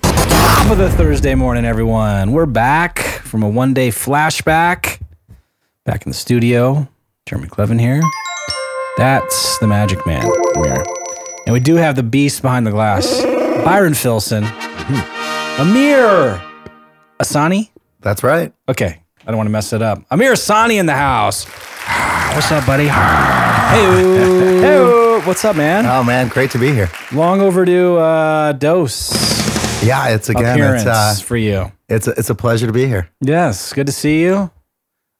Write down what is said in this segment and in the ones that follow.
Top of the Thursday morning, everyone. We're back from a one-day flashback. Back in the studio. Jeremy Clevin here. That's the magic man. And we do have the beast behind the glass. Byron Filson. Amir Asani? That's right. Okay. I don't want to mess it up. Amir Asani in the house. What's up, buddy? Hey. Hey. What's up, man? Oh, man. Great to be here. Long overdue dose. Yeah, it's for you. It's a pleasure to be here. Yes. Good to see you.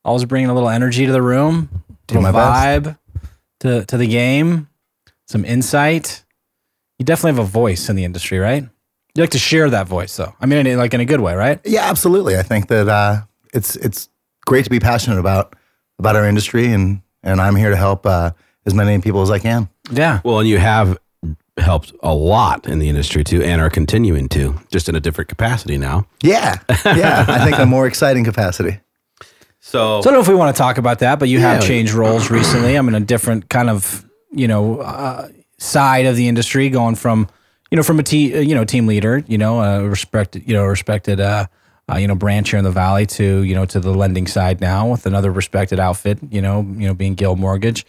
Always bringing a little energy to the room. Do my vibe to the game. Some insight. You definitely have a voice in the industry, right? You like to share that voice, though. I mean, like in a good way, right? Yeah, absolutely. I think that it's great to be passionate about our industry, and I'm here to help as many people as I can. Yeah. Well, and you have helped a lot in the industry, too, and are continuing to, just in a different capacity now. Yeah. I think a more exciting capacity. So I don't know if we want to talk about that, but you have changed roles recently. I'm in a different kind of, side of the industry, going from... from a team leader, respected branch here in the Valley to the lending side now with another respected outfit, being Guild Mortgage,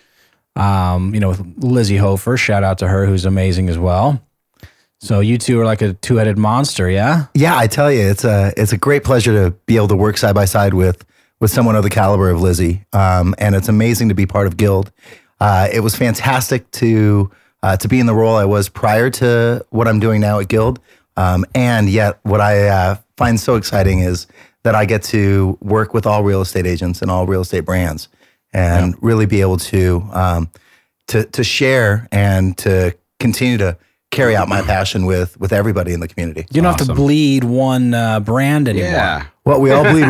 with Lizzie Hofer, shout out to her, who's amazing as well. So you two are like a two-headed monster, yeah? Yeah, I tell you, it's a great pleasure to be able to work side by side with someone of the caliber of Lizzie, and it's amazing to be part of Guild. It was fantastic to be in the role I was prior to what I'm doing now at Guild. And yet what I find so exciting is that I get to work with all real estate agents and all real estate brands and really be able to share and to continue to carry out my passion with everybody in the community. You don't have to bleed one brand anymore. Yeah. Well, we all bleed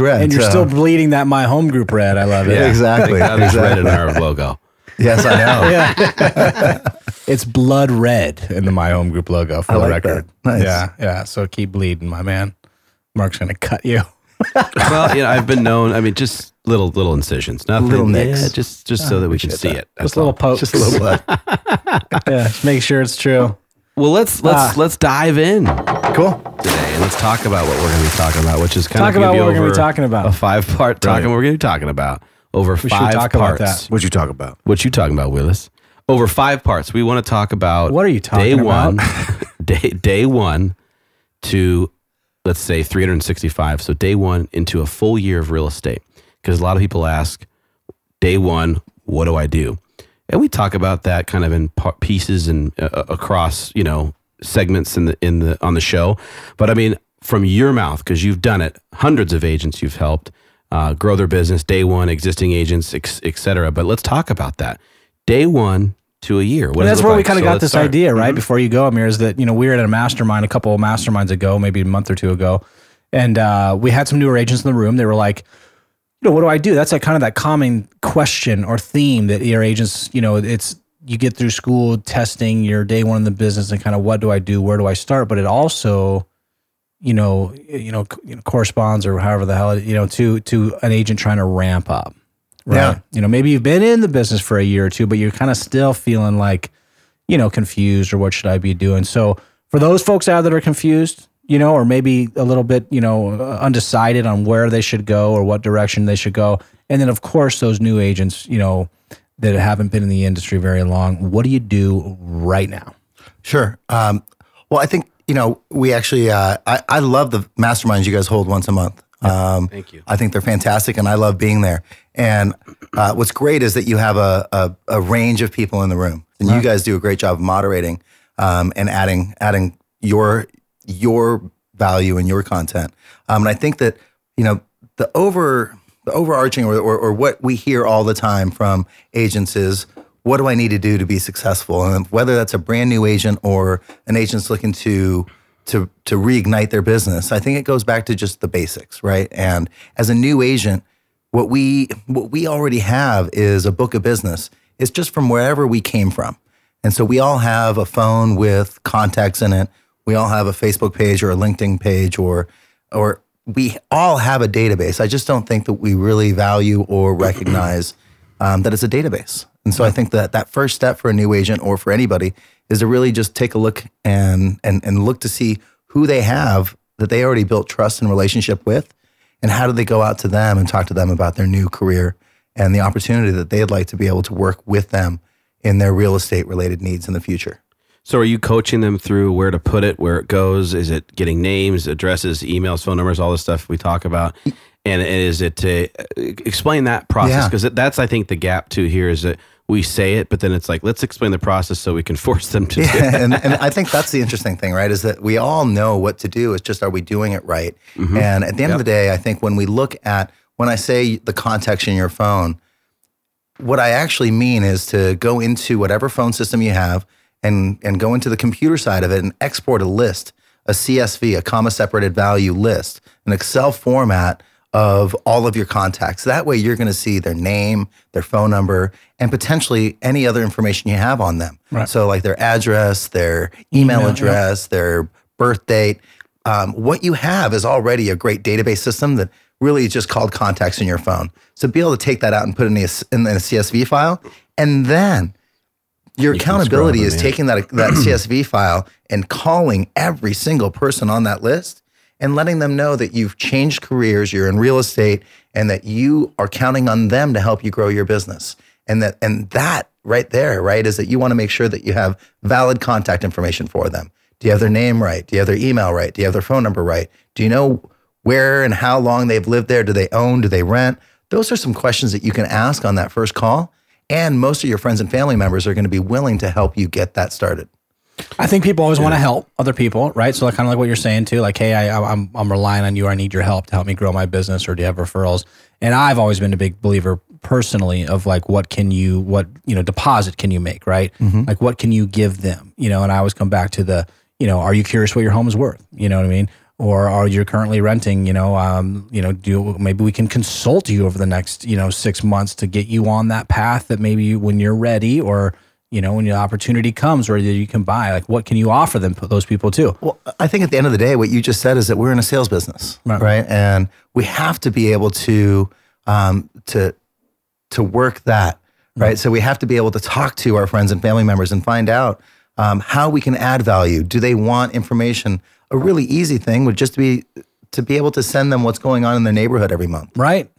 red. And you're still bleeding that My Home Group red. I love it. Yeah, exactly. That's red in our logo. Yes, I know. Yeah. It's blood red in the My Home Group logo for the record. Nice. Yeah. So keep bleeding, my man. Mark's going to cut you. Well, I've been known. I mean, just little incisions, nothing. Little nicks. Yeah, just so that we can see it. Just little pokes. Just a little blood. Yeah, just make sure it's true. Well, let's dive in. Cool. Today, and let's talk about what we're going to be talking about, which is kind of what we're going to be talking about. A five-part talking. Right. What we're going to be talking about. Over we five talk parts. About that. What you talking about, Willis? Over five parts. We want to talk about what are you talking day about? Day one to, let's say, 365. So day one into a full year of real estate. Because a lot of people ask, day one, what do I do? And we talk about that kind of in pieces and across, segments on the show. But I mean, from your mouth, because you've done it, hundreds of agents you've helped. Grow their business, day one, existing agents, et cetera. But let's talk about that. Day one to a year. That's where we kind of got this idea, right? Mm-hmm. Before you go, Amir, is that, we were at a mastermind a couple of masterminds ago, maybe a month or two ago. And we had some newer agents in the room. They were like, what do I do? That's like kind of that common question or theme that your agents, you get through school testing your day one in the business and kind of what do I do? Where do I start? But it also... corresponds or however the hell, to an agent trying to ramp up, right? Yeah. Maybe you've been in the business for a year or two, but you're kind of still feeling like, confused or what should I be doing? So for those folks out that are confused, or maybe a little bit, undecided on where they should go or what direction they should go. And then of course, those new agents, that haven't been in the industry very long, what do you do right now? Sure. Well, I think, we actually, I love the masterminds you guys hold once a month. Thank you. I think they're fantastic and I love being there. And what's great is that you have a range of people in the room and you guys do a great job of moderating and adding your value and your content. And I think that, the overarching or what we hear all the time from agents is, what do I need to do to be successful? And whether that's a brand new agent or an agent's looking to reignite their business, I think it goes back to just the basics, right? And as a new agent, what we already have is a book of business. It's just from wherever we came from. And so we all have a phone with contacts in it. We all have a Facebook page or a LinkedIn page or we all have a database. I just don't think that we really value or recognize that it's a database. And so I think that first step for a new agent or for anybody is to really just take a look and look to see who they have that they already built trust and relationship with, and how do they go out to them and talk to them about their new career and the opportunity that they'd like to be able to work with them in their real estate related needs in the future. So are you coaching them through where to put it, where it goes? Is it getting names, addresses, emails, phone numbers, all the stuff we talk about? And is it to explain that process? Because that's, I think, the gap too here is that we say it, but then it's like, let's explain the process so we can force them to do it. And I think that's the interesting thing, right? Is that we all know what to do. It's just, are we doing it right? Mm-hmm. And at the end of the day, I think when we look at, when I say the contacts in your phone, what I actually mean is to go into whatever phone system you have and go into the computer side of it and export a list, a CSV, a comma separated value list, an Excel format of all of your contacts. That way you're going to see their name, their phone number, and potentially any other information you have on them. Right. So like their address, their email address, their birth date. What you have is already a great database system that really is just called contacts in your phone. So be able to take that out and put it in a CSV file. And then your accountability is taking that CSV file and calling every single person on that list and letting them know that you've changed careers, you're in real estate, and that you are counting on them to help you grow your business. And that right there, right, is that you want to make sure that you have valid contact information for them. Do you have their name right? Do you have their email right? Do you have their phone number right? Do you know where and how long they've lived there? Do they own? Do they rent? Those are some questions that you can ask on that first call. And most of your friends and family members are going to be willing to help you get that started. I think people always want to help other people, right? So like, kind of like what you're saying too, like, hey, I'm relying on you. I need your help to help me grow my business, or do you have referrals? And I've always been a big believer personally of like, what deposit can you make, right? Mm-hmm. Like, what can you give them? You know, and I always come back to the, you know, are you curious what your home is worth? You know what I mean? Or are you currently renting? Maybe we can consult you over the next, 6 months to get you on that path that maybe when you're ready, or, when your opportunity comes where you can buy, like, what can you offer them, those people too? Well, I think at the end of the day, what you just said is that we're in a sales business, right? And we have to be able to work that, right? Mm-hmm. So we have to be able to talk to our friends and family members and find out how we can add value. Do they want information? A really easy thing would just be to be able to send them what's going on in their neighborhood every month. Right.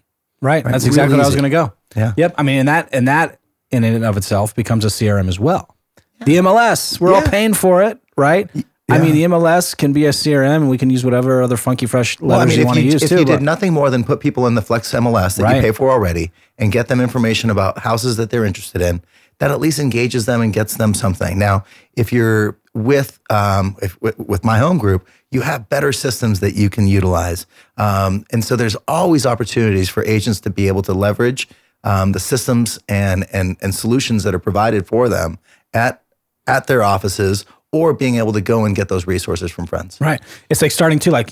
That's exactly where I was going to go. Yeah. Yep. I mean, and that in and of itself becomes a CRM as well. Yeah. The MLS, we're all paying for it, right? Yeah. I mean, the MLS can be a CRM, and we can use whatever other funky fresh letters you want to use too. If you did nothing more than put people in the Flex MLS that you pay for already and get them information about houses that they're interested in, that at least engages them and gets them something. Now, if you're with My Home Group, you have better systems that you can utilize. And so there's always opportunities for agents to be able to leverage the systems and solutions that are provided for them at their offices, or being able to go and get those resources from friends. Right. It's like starting to like,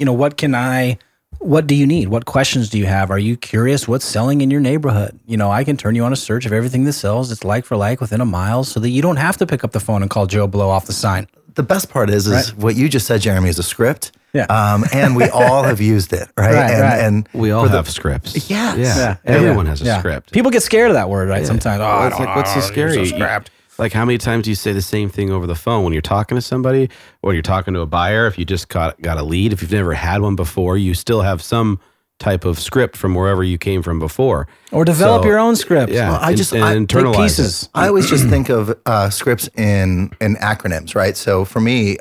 what do you need? What questions do you have? Are you curious what's selling in your neighborhood? I can turn you on a search of everything that sells. It's like for like within a mile, so that you don't have to pick up the phone and call Joe Blow off the sign. The best part is what you just said, Jeremy, is a script. Yeah. And we all have used it, right? And we all have scripts. Yes. Yeah. Everyone has a script. People get scared of that word, right? Yeah. Sometimes. Oh, it's like, what's so scary? So script. Like, how many times do you say the same thing over the phone when you're talking to somebody, or you're talking to a buyer? If you just got a lead, if you've never had one before, you still have some type of script from wherever you came from before. Or develop your own script. Yeah, well, I just internalize pieces. I always just think of scripts in acronyms, right? So for me,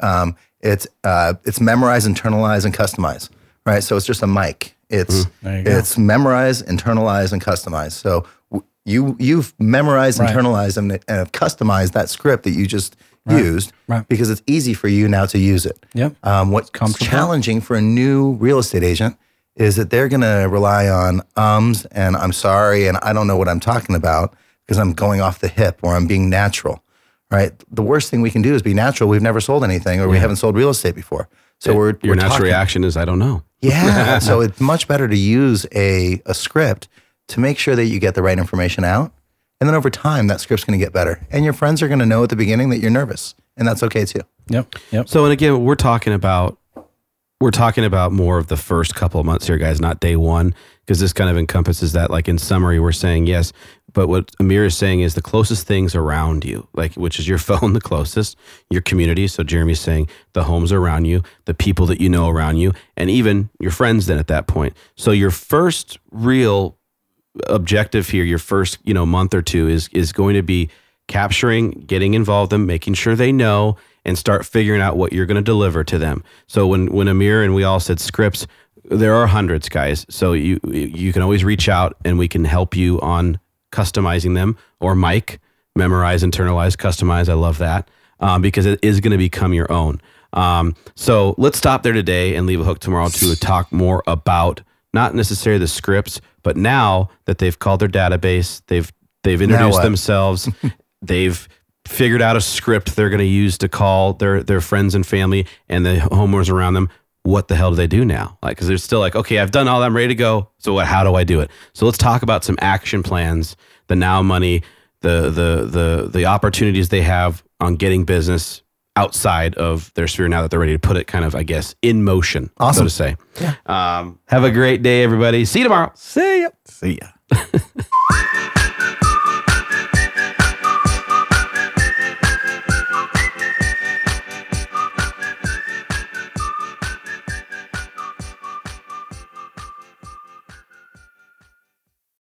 it's memorize, internalize, and customize, right? So it's just a mic. It's memorize, internalize, and customize. So you've memorized, internalized, and have customized that script that you just used because it's easy for you now to use it. Yep. What's challenging for a new real estate agent is that they're going to rely on ums and I'm sorry and I don't know what I'm talking about because I'm going off the hip or I'm being natural, right? The worst thing we can do is be natural. We've never sold anything or we haven't sold real estate before. So your natural reaction is, I don't know. Yeah. So it's much better to use a script to make sure that you get the right information out. And then over time, that script's going to get better. And your friends are going to know at the beginning that you're nervous. And that's okay too. Yep. So, and again, we're talking about more of the first couple of months here, guys, not day one, because this kind of encompasses that. Like in summary, we're saying, yes, But what Amir is saying is the closest things around you, like, which is your phone, the closest, your community. So Jeremy's saying the homes around you, the people that you know around you, and even your friends then at that point. So your first real objective here, your first, you know, month or two is going to be capturing, getting involved in them, making sure they know, and start figuring out what you're going to deliver to them. So when Amir and we all said scripts, there are hundreds, guys. So you can always reach out and we can help you on customizing them, or Mike, memorize, internalize, customize. I love that because it is going to become your own. So let's stop there today and leave a hook tomorrow to talk more about not necessarily the scripts, but now that they've called their database, they've introduced themselves, they've figured out a script they're going to use to call their friends and family and the homeowners around them. What the hell do they do now? Like, because they're still like, okay, I've done all that, I'm ready to go. So what, how do I do it? So let's talk about some action plans, the now money, the opportunities they have on getting business outside of their sphere now that they're ready to put it kind of, I guess, in motion, awesome, so to say. Yeah. Have a great day, everybody. See you tomorrow. See ya. See ya.